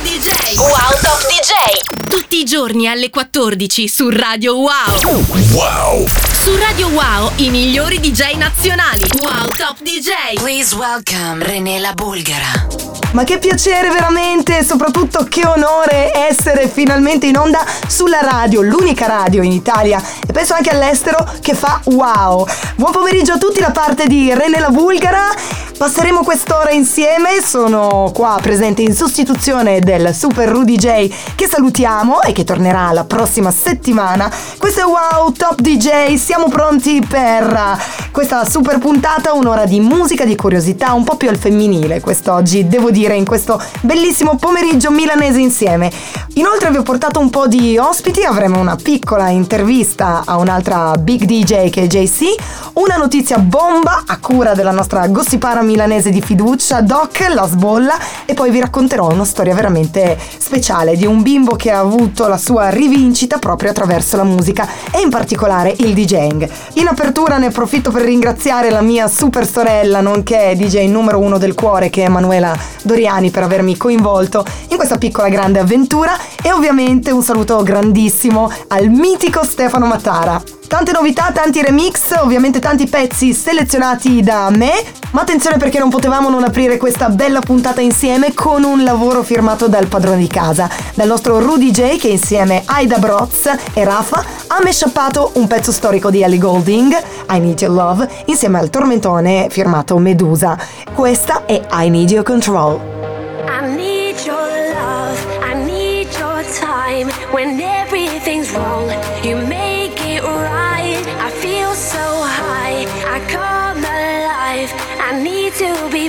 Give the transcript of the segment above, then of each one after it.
Wow Top DJ. Tutti i giorni alle 14 su Radio Wow. Wow. Su Radio Wow i migliori DJ nazionali. Wow Top DJ. Please welcome Renee La Bulgara. Ma che piacere veramente, soprattutto che onore essere finalmente in onda sulla radio, l'unica radio in Italia e penso anche all'estero che fa wow. Buon pomeriggio a tutti da parte di Renee La Bulgara. Passeremo quest'ora insieme, sono qua presente in sostituzione del Super Rudy J che salutiamo e che tornerà la prossima settimana. Questo è Wow Top DJ, siamo pronti per questa super puntata, un'ora di musica, di curiosità, un po' più al femminile quest'oggi, devo dire, in questo bellissimo pomeriggio milanese insieme. Inoltre vi ho portato un po' di ospiti, avremo una piccola intervista a un'altra big DJ che è JC, una notizia bomba a cura della nostra gossipara milanese di fiducia, Doc, la sbolla, e poi vi racconterò una storia veramente speciale di un bimbo che ha avuto la sua rivincita proprio attraverso la musica e in particolare il DJing. In apertura ne approfitto per ringraziare la mia super sorella, nonché DJ numero uno del cuore che è Manuela Doriani, per avermi coinvolto in questa piccola grande avventura, e ovviamente un saluto grandissimo al mitico Stefano Mattara. Tante novità, tanti remix, ovviamente tanti pezzi selezionati da me, ma attenzione perché non potevamo non aprire questa bella puntata insieme con un lavoro firmato dal padrone di casa, dal nostro Rudy J, che insieme a Aida Broz e Rafa ha mashuppato un pezzo storico di Ellie Goulding, I Need Your Love, insieme al tormentone firmato Medusa. Questa è I Need Your Control. I need your love, I need your time, when everything's wrong, you make it right. So high, I come alive. I need to be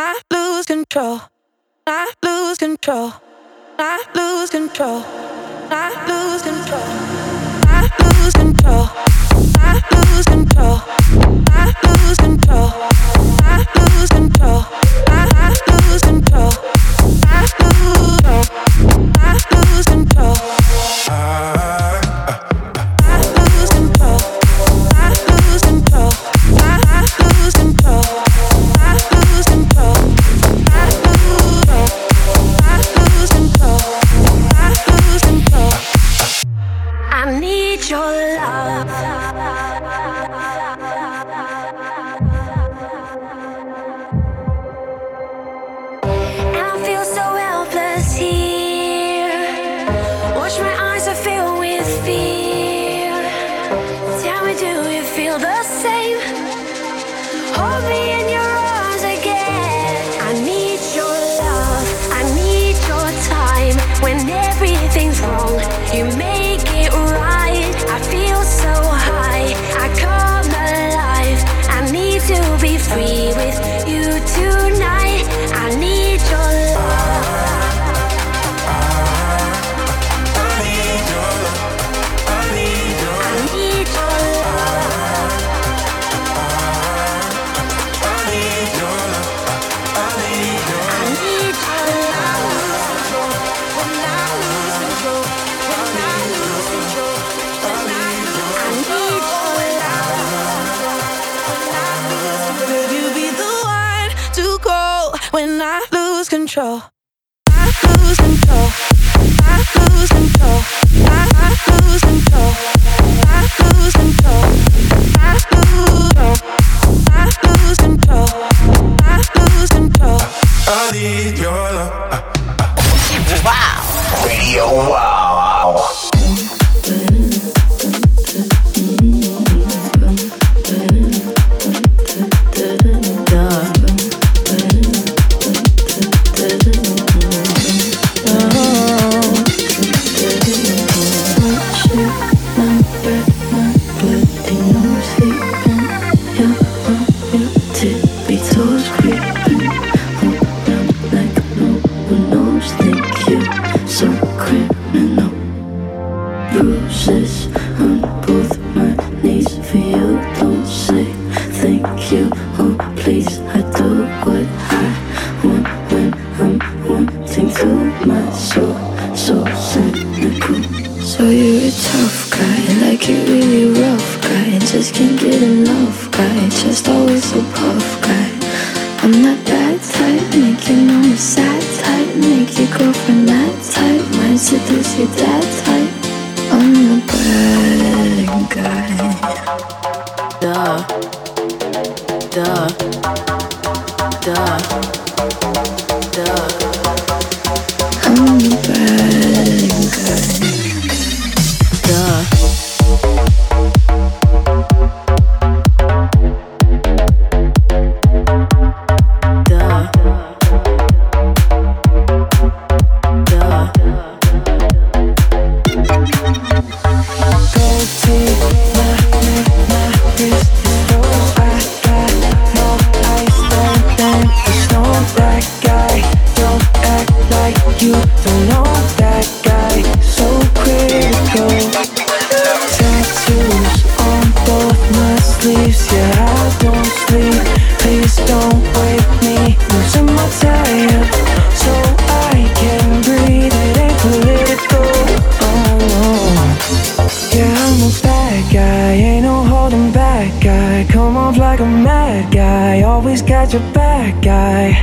I lose control, I lose control, I lose control, I lose control, I lose control, I lose control, I lose control, I lose control, I lose control, I lose control, I lose control, I lose control, I lose control. I need your love. I feel so helpless here. Watch my eyes are filled with fear. Tell me, do you feel the same? Hold me in your arms again. I need your love. I need your time. When everything's wrong, you make it right. I feel so high, I come alive. I need to be free with you tonight. I need your love. I need your love. I need your love. I need your love. I need your love. I need your love. I need your love. When I lose control, when I lose control. When I lose control, I lose control, I lose control, I lose control, I lose control, I lose control, I lose control, I lose control. I need your love. Wow. Radio Wow. oh please, I do what I want when I'm wanting to. My soul, so cynical. So you're a tough guy, like you're really rough guy. Just can't get enough guy, just always so puff guy. I'm that bad type, make your mama sad type, make your girlfriend mad type, might seduce your dad type. I'm the bad guy. Duh, duh, duh, duh. I'm the bad guy. Duh.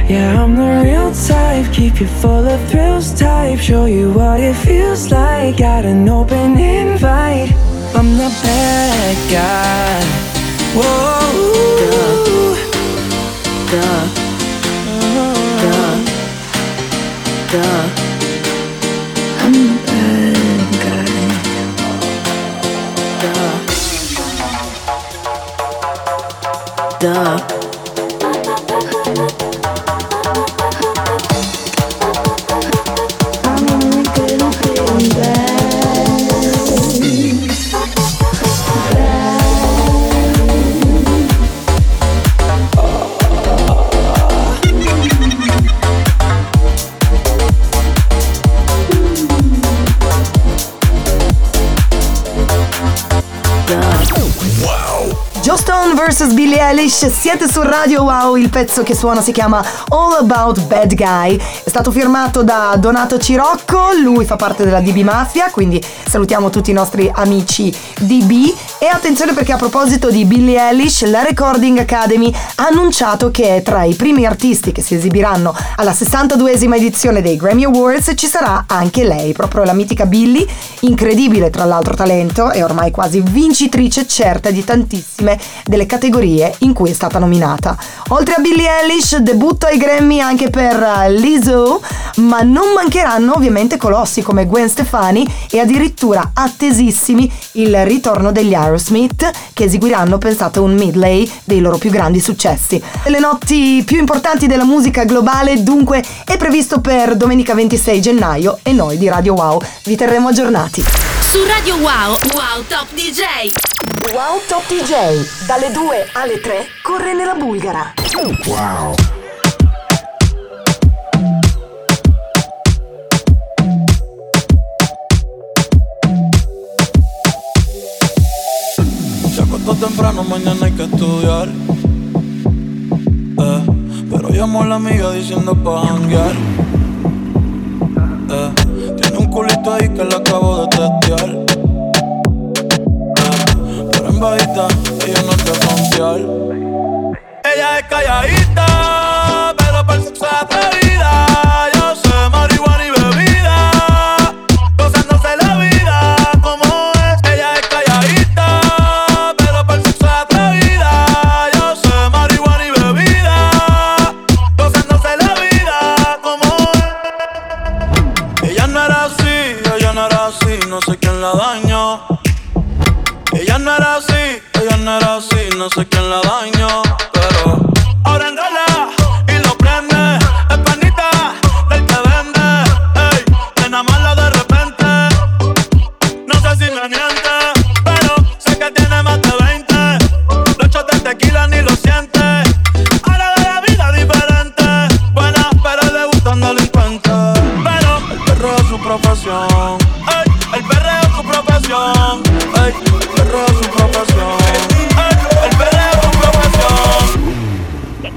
Yeah, I'm the real type, keep you full of thrills type, show you what it feels like, got an open invite. I'm the bad guy. Whoa. Duh, duh, duh, duh. I'm the bad guy. Duh, duh. Billie Eilish, siete su Radio Wow, il pezzo che suona si chiama All About Bad Guy, è stato firmato da Donato Cirocco, lui fa parte della DB Mafia, quindi salutiamo tutti i nostri amici DB. E attenzione, perché a proposito di Billie Eilish, la Recording Academy ha annunciato che tra i primi artisti che si esibiranno alla 62esima edizione dei Grammy Awards ci sarà anche lei, proprio la mitica Billie, incredibile tra l'altro talento e ormai quasi vincitrice certa di tantissime delle categorie in cui è stata nominata. Oltre a Billie Eilish, debutto ai Grammy anche per Lizzo, ma non mancheranno ovviamente colossi come Gwen Stefani e addirittura attesissimi il ritorno degli Aerosmith che eseguiranno, pensate, un medley dei loro più grandi successi. Le notti più importanti della musica globale dunque è previsto per domenica 26 gennaio e noi di Radio Wow vi terremo aggiornati. Su Radio Wow, Wow Top DJ. Wow Top DJ, dalle 2 alle 3 con Renee La Bulgara. Wow. Temprano, mañana hay que estudiar. Pero llamó a la amiga diciendo pa' janguear. Tiene un culito ahí que la acabo de testear. Pero en bajita ella no te va a confiar. Ella es calladita, pero para su saber. No sé quién la dañó, pero ahora enrola.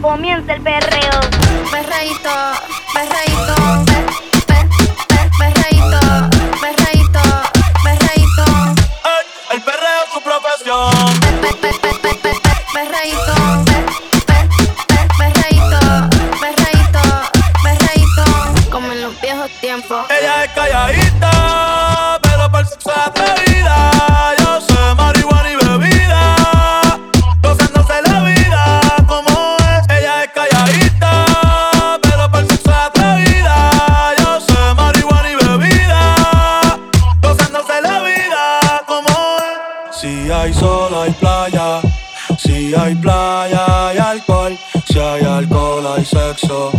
comienza el perreo. Perreito, perreito, perreito, perreito, perreito. El perreo es su profesión. Perreito, perreito, perreito, perreito. Como en los viejos tiempos. Ella es calladita, pero por sexo es atrevida. Yo sé marihuana y bebida. Si hay sol hay playa, si hay playa hay alcohol, si hay alcohol hay sexo,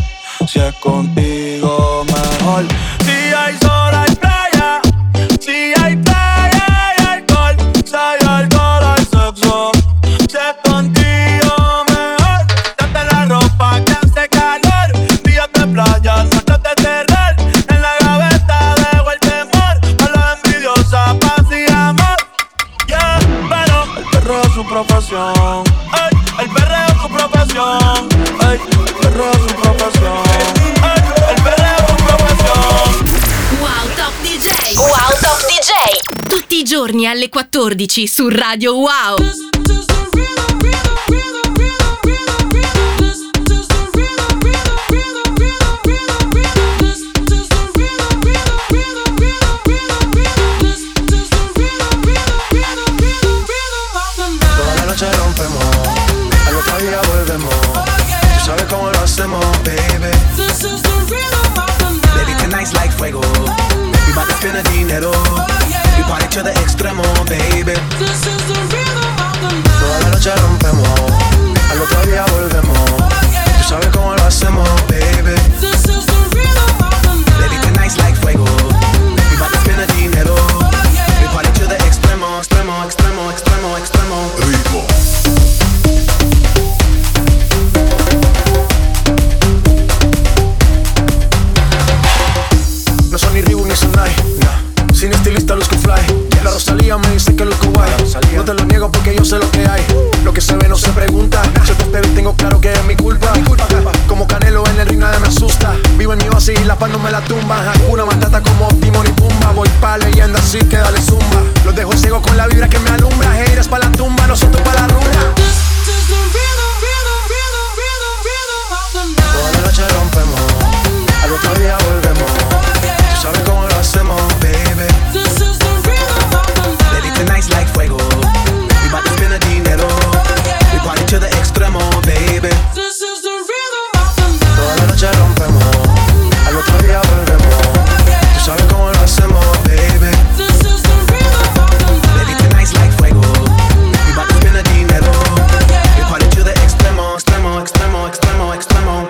si es contigo mejor. Si hay sol hay playa, si hay playa hay alcohol, si hay alcohol hay sexo, si es contigo mejor. Date la ropa que hace calor, días de playa, noches de terror, en la gaveta dejo el temor, a la envidiosa paz y amor. El perreo es su profesión, ay, el perreo es su profesión, ay, el perreo es su profesión, ay, el perreo es su profesión. Wow Top DJ, Wow Top DJ, tutti i giorni alle 14 su Radio Wow. Baby, this is the rhythm of the night. Baby, tonight's like fuego. We bout to spend the dinero. We party to the extremo, baby. This is the rhythm of the night. Toda la noche rompemos, al otro día volvemos. Tú sabes cómo lo hacemos, baby. This is the rhythm of the night. Baby, tonight's like fuego. We bout to spend the dinero. We party to the extremo, extremo, extremo, extremo, extremo. Rico. Nah. Sin estilista luzco fly, yeah. La Rosalía me dice que luzco guay. No te lo niego porque yo sé lo que hay. Lo que se ve no se pregunta, nah. Yo te espero y tengo claro que es mi culpa, mi culpa. Como Canelo en el ring nadie me asusta. Vivo en mi oasis y la paz no me la tumba. Hakuna Matata como Timon y Pumba. Voy pa' leyenda así que dale zumba. Los dejo ciego con la vibra que me alumbra. Heiras pa' la tumba, nosotros pa' la rumba. Toda la noche rompemos, al otro día volvemos. Sabes cómo lo hacemos, baby. This is the rhythm of the night. Baby, tonight's like fuego. We bout to spend the dinero. We party to the extremo, baby. This is the rhythm of the night. Toda la noche rompemos, al otro día volvemos. Tú sabes cómo lo hacemos, baby. This is the rhythm of the night. Baby, tonight's like fuego. We bout to spend the dinero. We party to the extremo, extremo, extremo, extremo, extremo.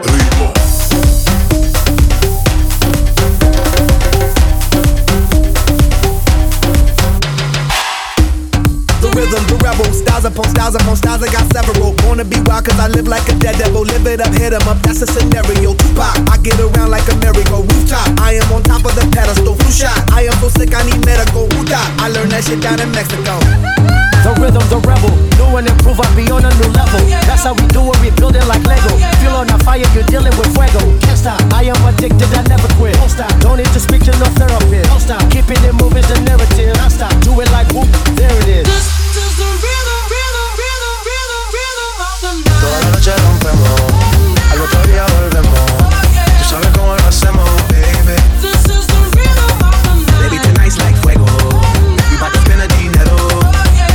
The rebel, styles upon styles upon styles, I got several. Wanna be wild cause I live like a dead devil. Live it up, hit 'em up, that's a scenario. Tupac, I get around like a merry-go. Rooftop, I am on top of the pedestal. Flu shot, I am so sick I need medical. Woo-da, I learned that shit down in Mexico. The rhythm, the rebel, new and improve, I be on a new level. That's how we do it, we build it like Lego. Feel on a fire, you're dealing with fuego. Can't stop, I am addicted, I never quit. Don't stop, don't need to speak to no therapist. Don't stop, keeping it moving, the narrative. Don't stop, do it like whoop, there it is. This is the rhythm, rhythm, rhythm, rhythm, rhythm of the night. Toda la noche rompemos, al otro día volvemos. Tú sabes cómo lo hacemos, baby. This is the rhythm of the night. Baby, tonight's like fuego. We bout to spend the dinero.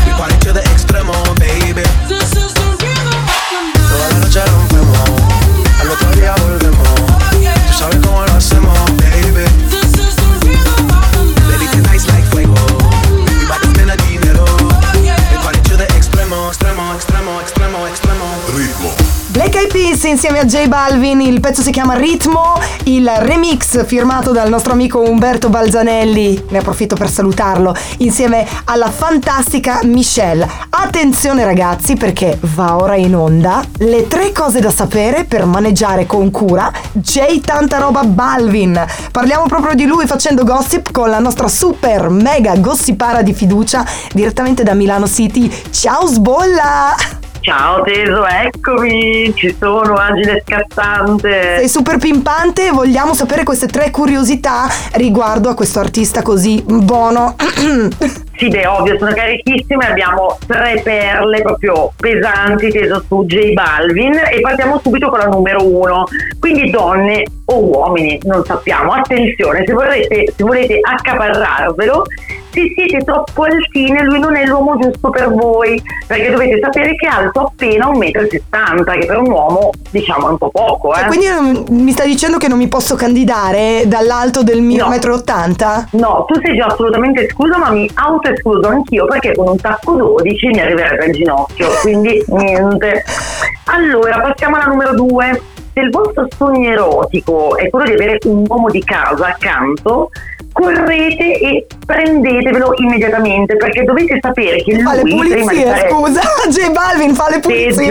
We party to the extremo, baby. This is the rhythm of the night. Toda la noche rompemos, al otro día volvemos. Tú sabes cómo lo hacemos, baby. This is the rhythm of the night. Baby, tonight's like fuego. We bout to spend the dinero. Extremo, extremo, extremo, extremo. Ritmo. Black Eyed Peas insieme a J Balvin, il pezzo si chiama Ritmo, il remix firmato dal nostro amico Umberto Balzanelli, ne approfitto per salutarlo, insieme alla fantastica Michelle. Attenzione ragazzi, perché va ora in onda le 3 cose da sapere per maneggiare con cura J tanta roba Balvin. Parliamo proprio di lui facendo gossip con la nostra super mega gossipara di fiducia direttamente da Milano City. Ciao Sbolla! Ciao teso, eccomi, ci sono, agile scattante. Sei super pimpante, vogliamo sapere queste tre curiosità riguardo a questo artista così buono. Sì, beh, ovvio, sono carichissime, abbiamo tre perle proprio pesanti teso su J Balvin e partiamo subito con la numero 1. Quindi donne o uomini, non sappiamo, attenzione, se volete accaparrarvelo, se siete troppo altine lui non è l'uomo giusto per voi, perché dovete sapere che è alto appena 1,60 m, che per un uomo diciamo è un po' poco. E quindi mi sta dicendo che non mi posso candidare dall'alto del mio 1,80 m? No, tu sei già assolutamente escluso, ma mi autoescluso anch'io, perché con un tacco 12 mi arriverebbe al ginocchio, quindi niente. Allora passiamo alla numero 2. Se il vostro sogno erotico è quello di avere un uomo di casa accanto, correte e prendetevelo immediatamente, perché dovete sapere che lui fa le pulizie, scusa, J Balvin fa le pulizie.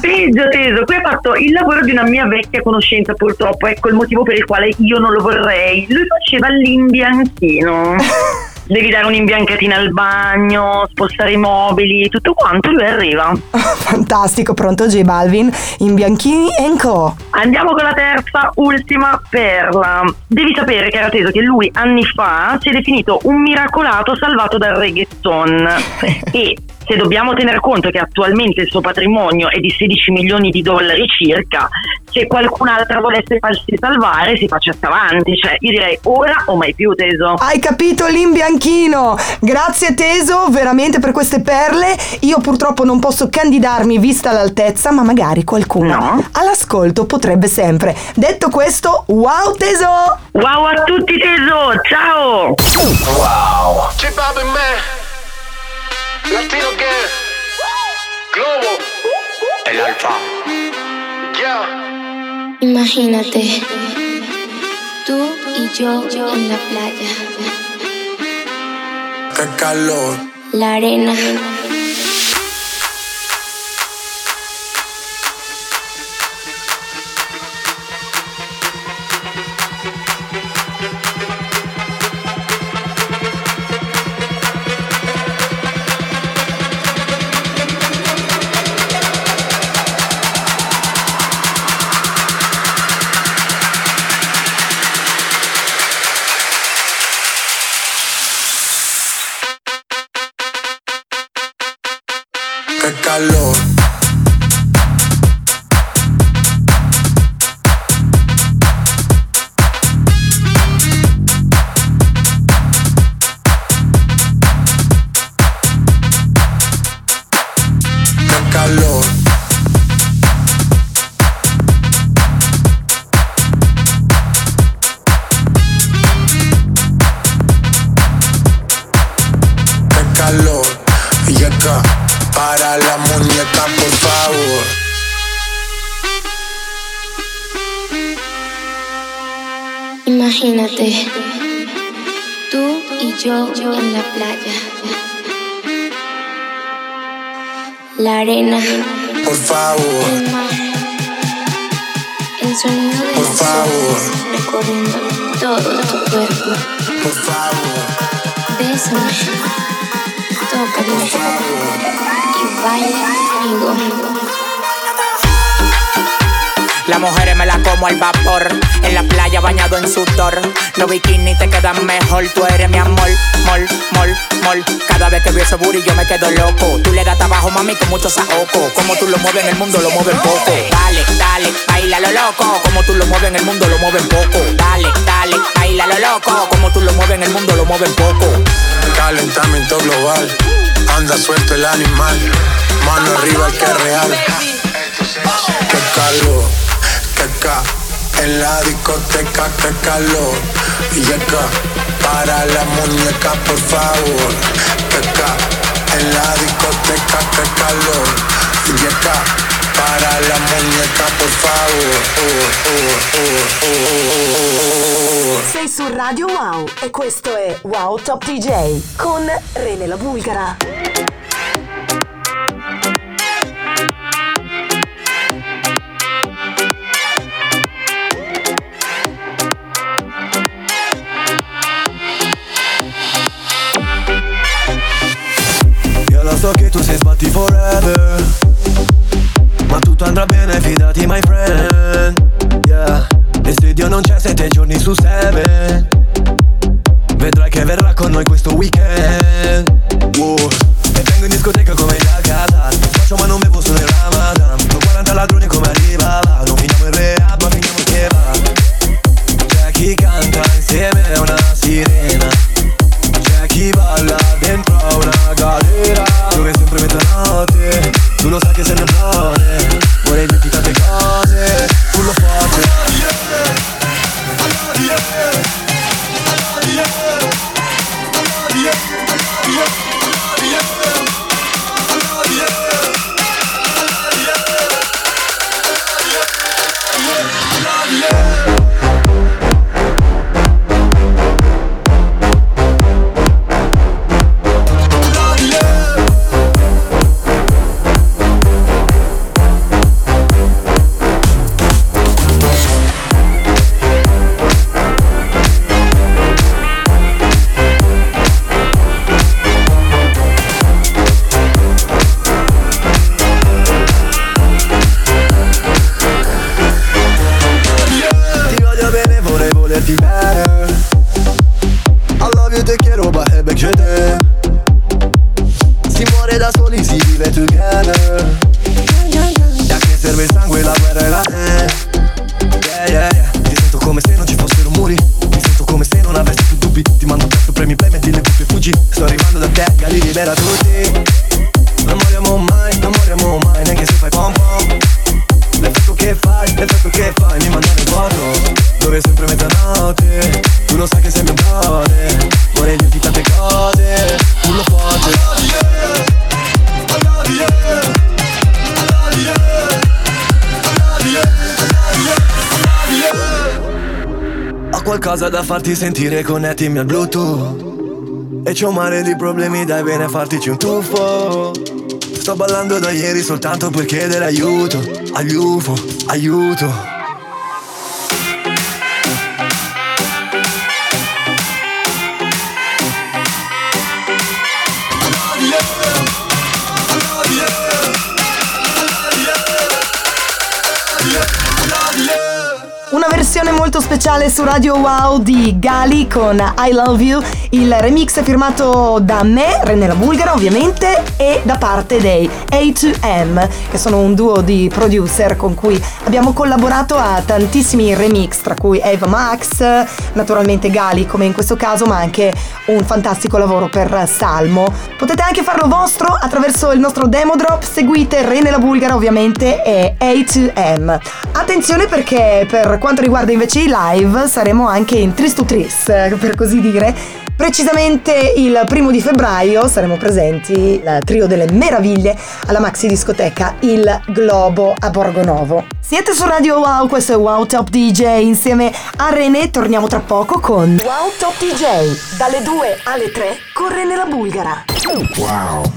Peggio, qui ha fatto il lavoro di una mia vecchia conoscenza, purtroppo, ecco il motivo per il quale io non lo vorrei. Lui faceva l'imbianchino. Devi dare un'imbiancatina al bagno, spostare i mobili, tutto quanto, lui arriva. Fantastico, pronto J Balvin, imbianchini and co. Andiamo con la terza, ultima perla. Devi sapere, caro teso, che lui anni fa si è definito un miracolato salvato dal reggaeton e se dobbiamo tener conto che attualmente il suo patrimonio è di $16 milioni circa, se qualcun'altra volesse farsi salvare si facesse avanti, cioè io direi ora o mai più, teso. Hai capito l'imbianchino? Grazie teso veramente per queste perle. Io purtroppo non posso candidarmi vista l'altezza, ma magari qualcuno all'ascolto potrebbe sempre. Detto questo, wow teso! Wow a tutti teso, ciao! Wow! C'è Babbo in me! Latino Gang, Globo, El Alfa, yeah. Imagínate, tú y yo en la playa. Qué calor. La arena. La arena. Por favor. El mar. El sonido de las olas recorriendo todo tu cuerpo. Por favor. Bésame. Tócame. Por favor. Y baila conmigo. Las mujeres me las como al vapor. En la playa bañado en sudor. Los bikinis te quedan mejor. Tú eres mi amor, mol, mol, mol. Cada vez que veo ese booty yo me quedo loco. Tú le das trabajo, mami, con mucho saoco. Como tú lo mueves en el mundo, lo mueves poco. Dale, dale, baila lo loco. Como tú lo mueves en el mundo, lo mueves poco. Dale, dale, baila lo loco. Como tú lo mueves en el mundo, lo mueves poco. Calentamiento global. Anda suelto el animal. Mano arriba el que es real. Qué calor. En la discoteca que calor, yeca, para la muñeca por favor, yeca, en la discoteca que calor, yeca, para la muñeca por favor. Sei su Radio Wow e questo è Wow Top DJ con Renee La Bulgara. So che tu sei sbatti forever ma tutto andrà bene, fidati my friend, yeah. E se Dio non c'è 7 giorni su 7, vedrai che verrà con noi questo weekend. Wow. E vengo in discoteca come da Qatar, faccio ma non bevo, sono in Ramadan, con 40 ladroni come arrivava, non finiamo il rehab ma finiamo il kebab. C'è chi canta insieme a una sirena, c'è chi balla dentro a una galera, dove sempre mezzanotte, tu lo sai che se ne muore, vorrei dirti tante cose, tu lo fate. Qualcosa da farti sentire, connettimi al Bluetooth. E c'ho un mare di problemi, dai bene fartici un tuffo. Sto ballando da ieri soltanto per chiedere aiuto agli UFO, aiuto. Una versione molto speciale su Radio Wow di Gali con I Love You. Il remix è firmato da me, Renee La Bulgara ovviamente, e da parte dei A2M, che sono un duo di producer con cui abbiamo collaborato a tantissimi remix, tra cui Eva Max, naturalmente Gali come in questo caso, ma anche un fantastico lavoro per Salmo. Potete anche farlo vostro attraverso il nostro demo drop, seguite Renee La Bulgara ovviamente e A2M. Attenzione perché per quanto riguarda invece i live saremo anche in Tris to Tris, per così dire. Precisamente il 1 di febbraio saremo presenti il trio delle meraviglie alla maxi discoteca Il Globo a Borgonovo. Siete su Radio Wow, questo è Wow Top DJ insieme a René. Torniamo tra poco con Wow Top DJ, dalle 2 alle 3 con René La Bulgara. Wow.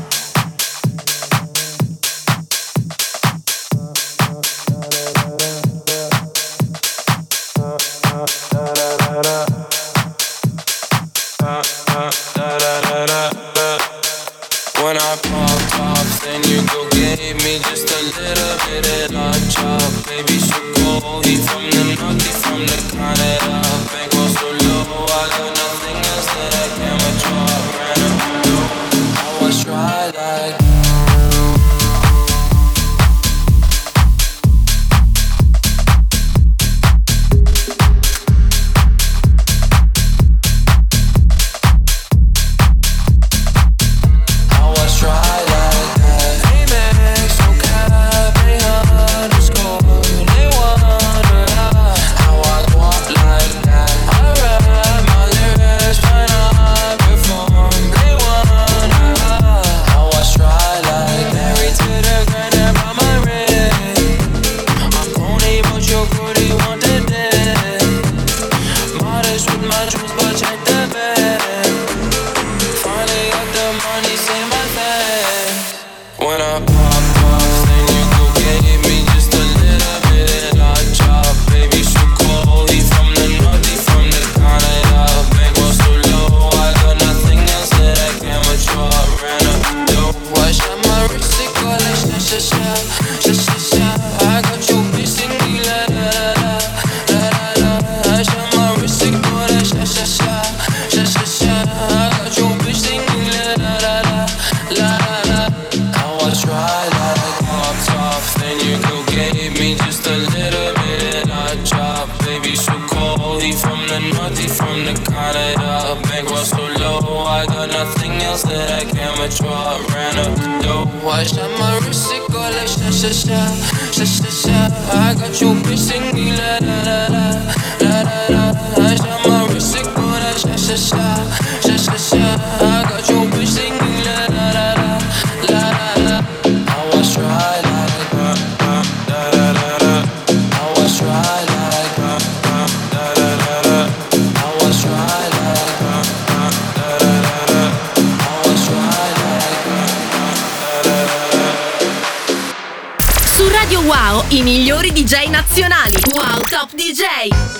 that's why I ran up the door. I shot my wrist, it go like sha sha sha, sha sha sha. I got you bitch singing la la la la, la la la. I shot my wrist, it go like sha sha sha, sha sha sha. I got you bitch singing la la la la, la la la. I was right like da da da da da. I was right like da da da da da. I was right. Wow, i migliori DJ nazionali. Wow Top DJ.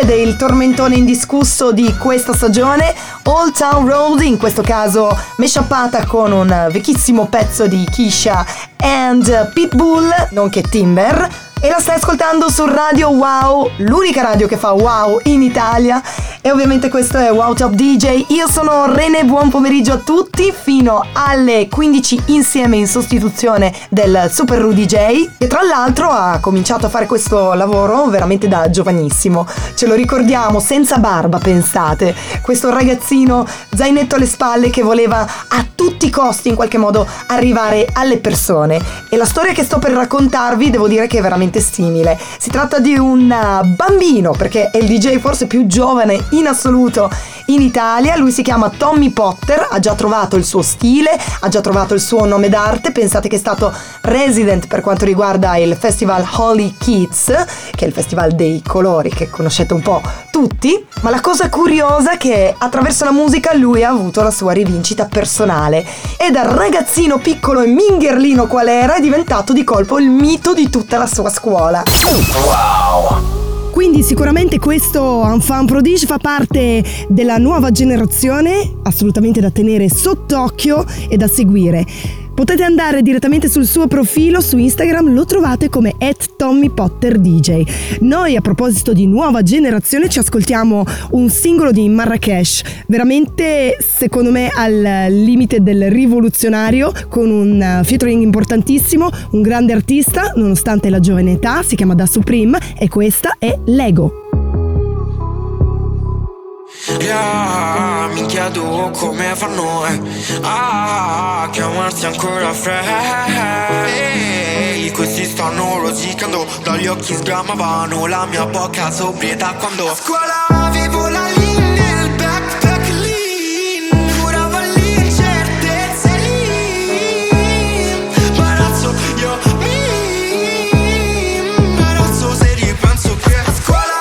Ed è il tormentone indiscusso di questa stagione, Old Town Road, in questo caso mashuppata con un vecchissimo pezzo di Kisha and Pitbull, nonché Timber, e la stai ascoltando su Radio Wow, l'unica radio che fa wow in Italia, e ovviamente questo è Wow Top DJ. Io sono Rene, buon pomeriggio a tutti, fino alle 15 insieme in sostituzione del Super Rudy J, che tra l'altro ha cominciato a fare questo lavoro veramente da giovanissimo, ce lo ricordiamo senza barba, pensate, questo ragazzino zainetto alle spalle che voleva a tutti i costi in qualche modo arrivare alle persone, e la storia che sto per raccontarvi devo dire che è veramente simile. Si tratta di un bambino, perché è il DJ forse più giovane in assoluto in Italia. Lui si chiama Tommy Potter, ha già trovato il suo stile, ha già trovato il suo nome d'arte. Pensate che è stato resident per quanto riguarda il festival Holi Kids, che è il festival dei colori che conoscete un po' tutti, ma la cosa curiosa è che attraverso la musica lui ha avuto la sua rivincita personale, e dal ragazzino piccolo e mingherlino qual era è diventato di colpo il mito di tutta la sua scuola. Wow! Quindi sicuramente questo enfant prodige fa parte della nuova generazione, assolutamente da tenere sott'occhio e da seguire. Potete andare direttamente sul suo profilo su Instagram, lo trovate come @TommyPotterDJ. Noi, a proposito di nuova generazione, ci ascoltiamo un singolo di Marrakesh, veramente secondo me al limite del rivoluzionario, con un featuring importantissimo, un grande artista nonostante la giovane età, si chiama Da Supreme e questa è Lego. Yeah, minchia tu come fanno, ah, chiamarsi ancora freddo, hey, questi stanno rosicando, dagli occhi sgramavano la mia bocca sobrietà quando a scuola avevo la linea nel backpack lean, curavo l'incertezza lì, imbarazzo io mi imbarazzo se ripenso che a scuola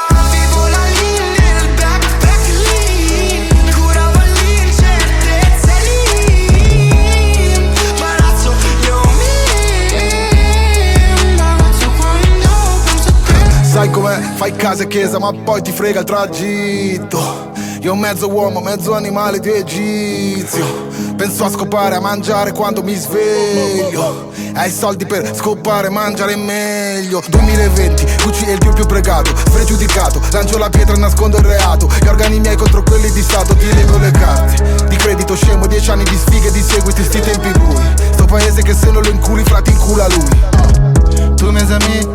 sai com'è, fai casa e chiesa ma poi ti frega il tragitto. Io mezzo uomo, mezzo animale di Egizio, penso a scopare, a mangiare quando mi sveglio. Hai soldi per scopare, mangiare meglio. 2020, Gucci è il più pregato, pregiudicato, lancio la pietra e nascondo il reato. Gli organi miei contro quelli di Stato, ti levo le carte di credito scemo, 10 anni di sfighe di seguiti, sti tempi bui. Sto paese che se non lo inculi, frati incula lui. Tu mes amis,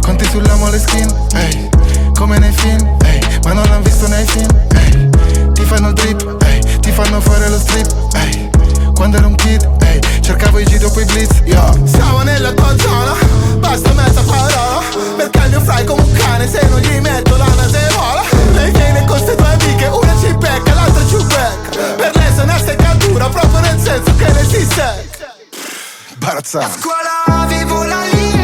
conti sulla Moleskine, hey, come nei film, hey, ma non l'han visto nei film, hey, ti fanno il drip, hey, ti fanno fare lo strip, hey, quando ero un kid, hey, cercavo i giri dopo i blitz, yeah. Siamo nella tua zona, basta mezza parola, perché li offrai come un cane se non gli metto la nasevola. Lei viene con ste due amiche, una ci becca, l'altra ci becca, per lei sono una steccatura, proprio nel senso che ne si secca. Barazzano. A scuola vivo la linea,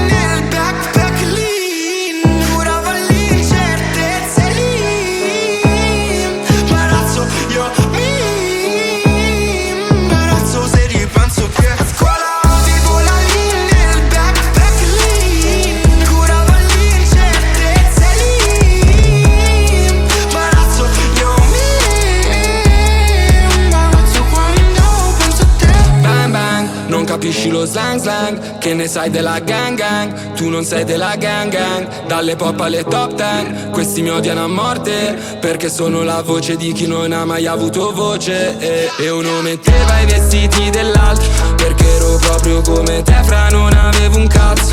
capisci lo slang slang, che ne sai della gang gang, tu non sei della gang gang, dalle pop alle top ten, questi mi odiano a morte, perché sono la voce di chi non ha mai avuto voce, e uno metteva i vestiti dell'altro, perché ero proprio come te fra non avevo un cazzo,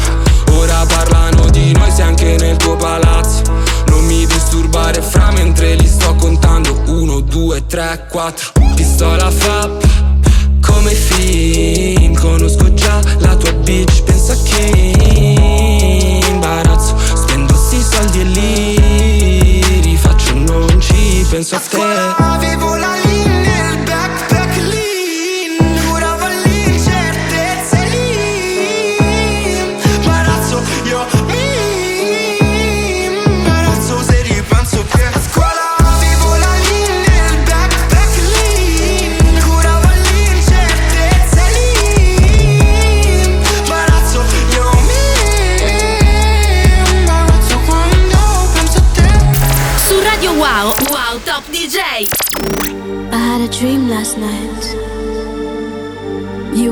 ora parlano di noi se anche nel tuo palazzo, non mi disturbare fra mentre li sto contando, 1, 2, 3, 4, pistola fa. Come film, conosco già la tua bitch, pensa che imbarazzo, spendo sti soldi e li rifaccio, non ci penso a te. Avevo la linea nel backpack lean, curavo l'incertezza lì, imbarazzo io mi imbarazzo se ripenso che a scuola. I had a dream last night. You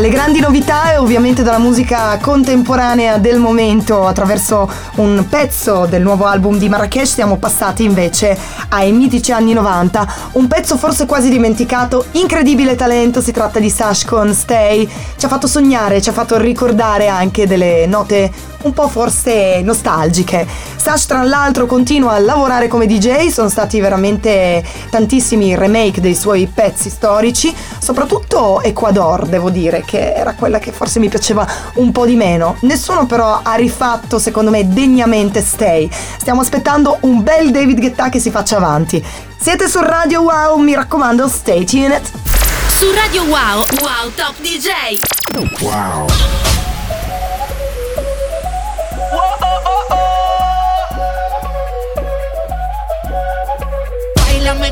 dalle grandi novità e ovviamente dalla musica contemporanea del momento. Attraverso un pezzo del nuovo album di Marrakesh siamo passati invece ai mitici anni 90, un pezzo forse quasi dimenticato, incredibile talento, si tratta di Sash con Stay. Ci ha fatto sognare, ci ha fatto ricordare anche delle note un po' forse nostalgiche. Sash tra l'altro continua a lavorare come DJ, sono stati veramente tantissimi remake dei suoi pezzi storici, soprattutto Ecuador, devo dire che era quella che forse mi piaceva un po' di meno. Nessuno però ha rifatto secondo me degnamente Stay. Stiamo aspettando un bel David Guetta che si faccia avanti. Siete su Radio Wow, mi raccomando stay tuned. Su Radio Wow, Wow Top DJ. Wow.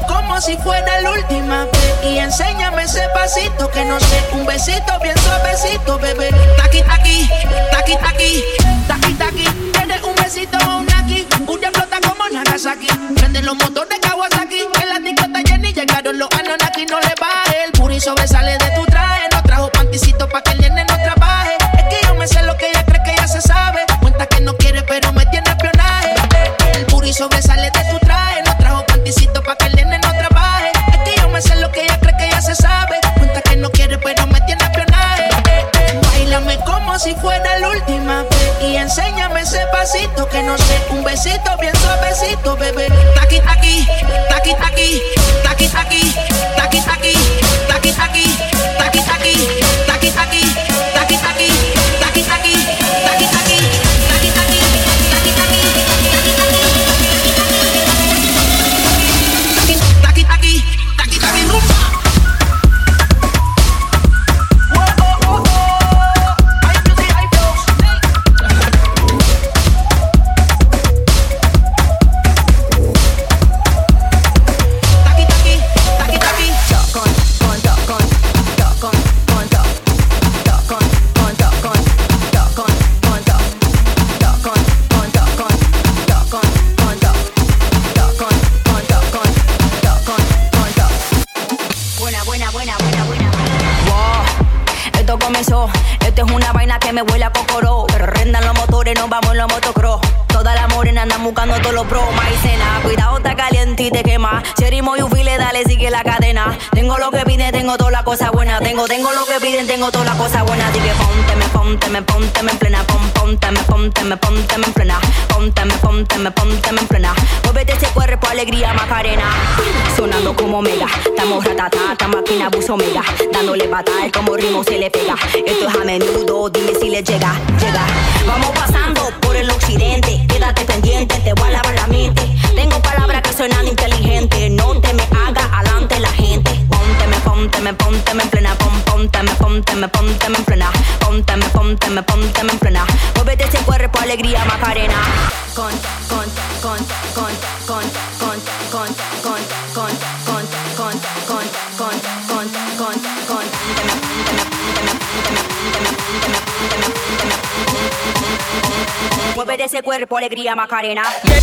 Como si fuera la última vez y enséñame ese pasito que no sé, un besito bien suavecito, bebé. Taqui taqui, taqui taqui, taqui taqui. Eres un besito o un aquí, una flota como Nagasaki. Prende los motores de Kawasaki, en la discoteca Jenny llegaron los Anonaki, no le baje el puri sobresale de tu traje, no trajo panticito pa' que el nene no trabaje. Es que yo me sé lo que ella cree que ya se sabe, cuenta que no quiere pero me tiene espionaje. El puri sobresale de tu traje, no trajo panticito pa' que el nene no trabaje. Es que yo me sé lo que ella cree que ya se sabe, cuenta que no quiere pero me tiene espionaje. Báilame como si fuera la última vez y enséñame ese pasito que no sé, un besito bien suavecito, bebé. Taqui taqui, taqui taqui, taqui taqui, taqui taqui, taqui taqui, taqui taqui, taqui taqui, taqui taqui, taqui taqui, taqui taqui. Me huele a cocoró, pero rendan los motores, nos vamos en los motocross. Toda la morena andan buscando todos los bros. Maicena, cuidado, está caliente y te quema. Cherry moyufile, dale, sigue la cadena. Tengo lo que piden, tengo toda la cosa buena. Tengo lo que piden, tengo toda la cosa buena. Así que ponte me en plena. Ponte me en plena. Ponte me en plena. Muévete ese cuerpo, alegría, Macarena. Sonando como mega, estamos ratata, esta máquina abuso mega. Dándole patada, como ritmo se le pega. Esto es a menudo, dime si le llega. Vamos pasando por el occidente, quédate pendiente, te voy a lavar la mente. Tengo palabras que suenan inteligentes, no te me hagas adelante la gente. Pónteme en plena, pónteme en plena. Pónteme en plena. Muévete ese cuerpo, alegría, Macarena. Mueve ese cuerpo, alegría, Macarena. Dame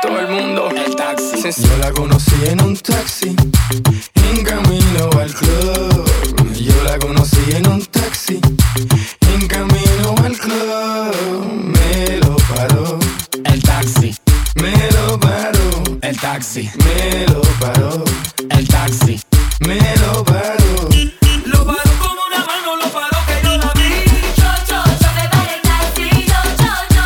Todo el mundo, el taxi. Yo la conocí en un taxi, en camino al club. Yo la conocí en un taxi, en camino al club. Me lo paró el taxi, me lo paró el taxi, me lo paró el taxi, me lo paró. Lo paró como una mano, lo paró que yo la vi. Yo me paré el taxi, yo me paré el taxi.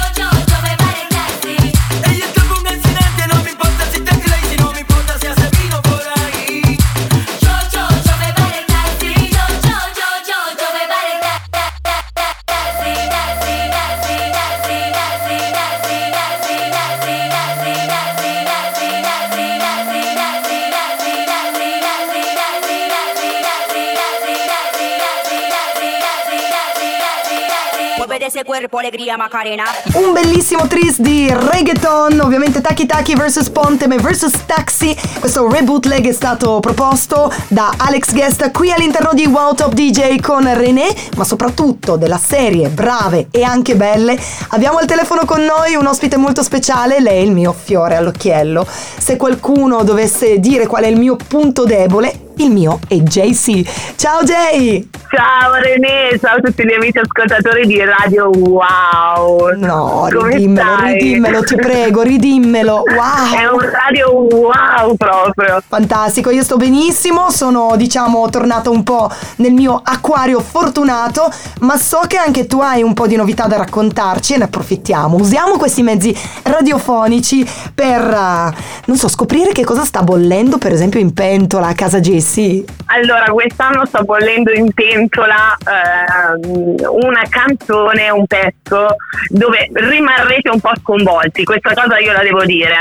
Muovete ese cuerpo, alegría, Macarena. Un bellissimo tris di reggaeton, ovviamente Taki Taki vs Pontem vs Taxi. Questo rebootleg è stato proposto da Alex Guest qui all'interno di Wow Top DJ con Renee, ma soprattutto della serie Brave e anche Belle. Abbiamo al telefono con noi un ospite molto speciale, lei è il mio fiore all'occhiello. Se qualcuno dovesse dire qual è il mio punto debole, il mio è JC. Ciao Jay! Ciao René, ciao a tutti gli amici ascoltatori di Radio Wow. No, come ridimmelo, stai? Ridimmelo, ti prego, ridimmelo. Wow. È un Radio Wow proprio. Fantastico, io sto benissimo, sono diciamo tornata un po' nel mio acquario fortunato, ma so che anche tu hai un po' di novità da raccontarci e ne approfittiamo. Usiamo questi mezzi radiofonici per, non so, scoprire che cosa sta bollendo per esempio in pentola a casa JC. Sì. Allora, quest'anno sto bollendo in pentola una canzone, un pezzo dove rimarrete un po' sconvolti. Questa cosa io la devo dire,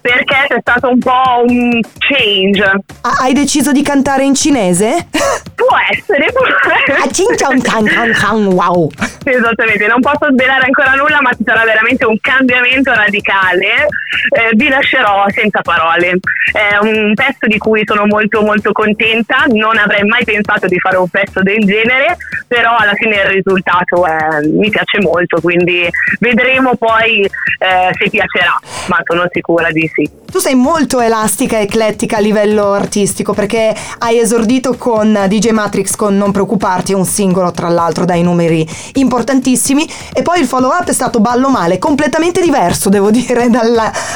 perché c'è stato un po' un change. Hai deciso di cantare in cinese? Può essere, può essere. Wow. Esattamente, non posso svelare ancora nulla, ma ci sarà veramente un cambiamento radicale. Vi lascerò senza parole. È un pezzo di cui sono molto molto contenta, non avrei mai pensato di fare un pezzo del genere, però alla fine il risultato mi piace molto, quindi vedremo poi se piacerà, ma sono sicura di sì. Tu sei molto elastica e eclettica a livello artistico, perché hai esordito con DJ Matrix con Non Preoccuparti, un singolo tra l'altro dai numeri importantissimi, e poi il follow up è stato Ballo Male, completamente diverso devo dire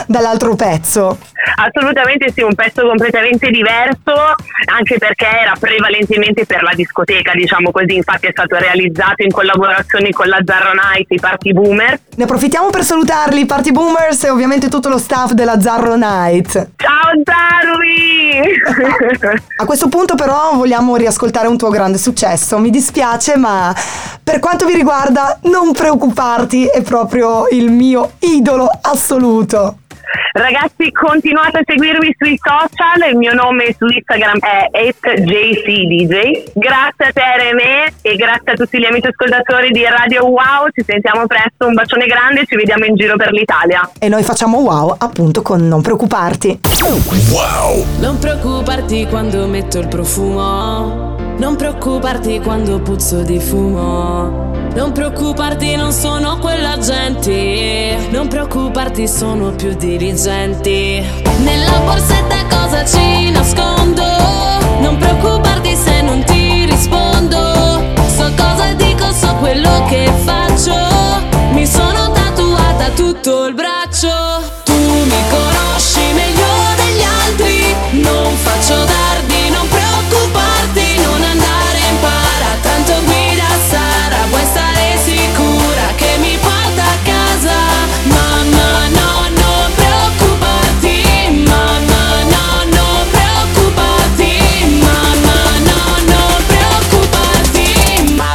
dall'altro pezzo. Assolutamente sì, un pezzo completamente diverso, anche perché era prevalentemente per la discoteca, diciamo così. Infatti è stato realizzato in collaborazione con la Zarro Night, i Party Boomers. Ne approfittiamo per salutarli, i Party Boomers, e ovviamente tutto lo staff della Zarro Night. Ciao Zarwi! A questo punto però vogliamo riascoltare un tuo grande successo. Mi dispiace, ma per quanto mi riguarda Non Preoccuparti è proprio il mio idolo assoluto. Ragazzi, continuate a seguirmi sui social, il mio nome su Instagram è @jcdj. Grazie a te René e grazie a tutti gli amici ascoltatori di Radio Wow, ci sentiamo presto, un bacione grande, ci vediamo in giro per l'Italia. E noi facciamo wow appunto con Non Preoccuparti. Wow. Non preoccuparti quando metto il profumo, non preoccuparti quando puzzo di fumo, non preoccuparti non sono quella gente, non preoccuparti sono più diligenti. Nella borsetta cosa ci nascondo, non preoccuparti se non ti rispondo, so cosa dico, so quello che faccio, mi sono tatuata tutto il braccio. Tu mi conosci meglio degli altri, non faccio tardi, non preoccuparti, non andare in para, tanto guida Sara, puoi stare sicura che mi porta a casa. Mamma no, non preoccuparti, mamma no, non preoccuparti, mamma no, non preoccuparti, mamma no, non preoccuparti. Mamma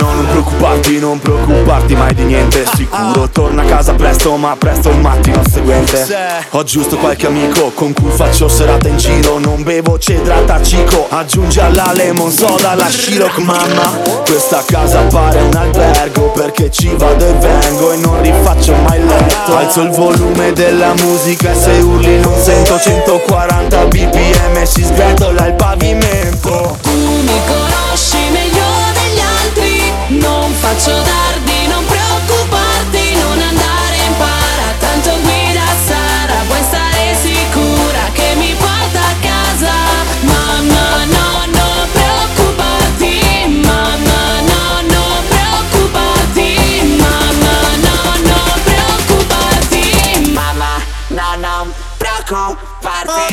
no, non preoccuparti, non preoccuparti mai di niente, sicuro torna a casa presto, ma presto il mattino seguente. Ho giusto qualche amico con cui faccio serata in giro, non bevo cedrata cico, aggiungi alla lemon soda la Ciroc. Mamma, questa casa pare un albergo, perché ci vado e vengo e non rifaccio mai letto. Alzo il volume della musica e se urli non sento, 140 bpm si sgretola il pavimento. Tu mi conosci meglio degli altri, non faccio tardi, non preoccuparti, non andare in para, tanto guida Sara, puoi stare sicura che mi porta a casa. Mamma no, non preoccuparti, mamma no, non preoccuparti, mamma no, non preoccuparti, mamma no, non preoccuparti.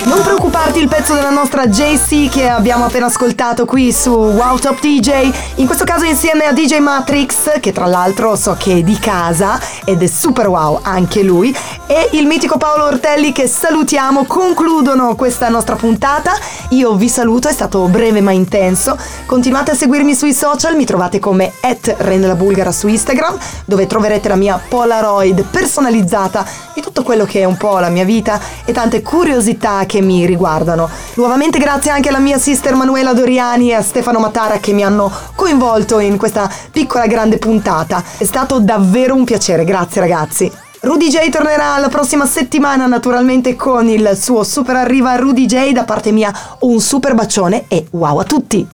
Non preoccuparti, il pezzo della nostra JC che abbiamo appena ascoltato qui su Wow Top DJ, in questo caso insieme a DJ Matrix, che tra l'altro so che è di casa ed è super wow anche lui, e il mitico Paolo Ortelli, che salutiamo, concludono questa nostra puntata. Io vi saluto, è stato breve ma intenso. Continuate a seguirmi sui social, mi trovate come @renelabulgara su Instagram, dove troverete la mia Polaroid personalizzata di tutto quello che è un po' la mia vita e tante curiosità che mi riguardano. Nuovamente grazie anche alla mia sister Manuela Doriani e a Stefano Mattara che mi hanno coinvolto in questa piccola grande puntata. È stato davvero un piacere, grazie ragazzi. Rudy J tornerà la prossima settimana naturalmente con il suo super arriva Rudy J. Da parte mia un super bacione e wow a tutti!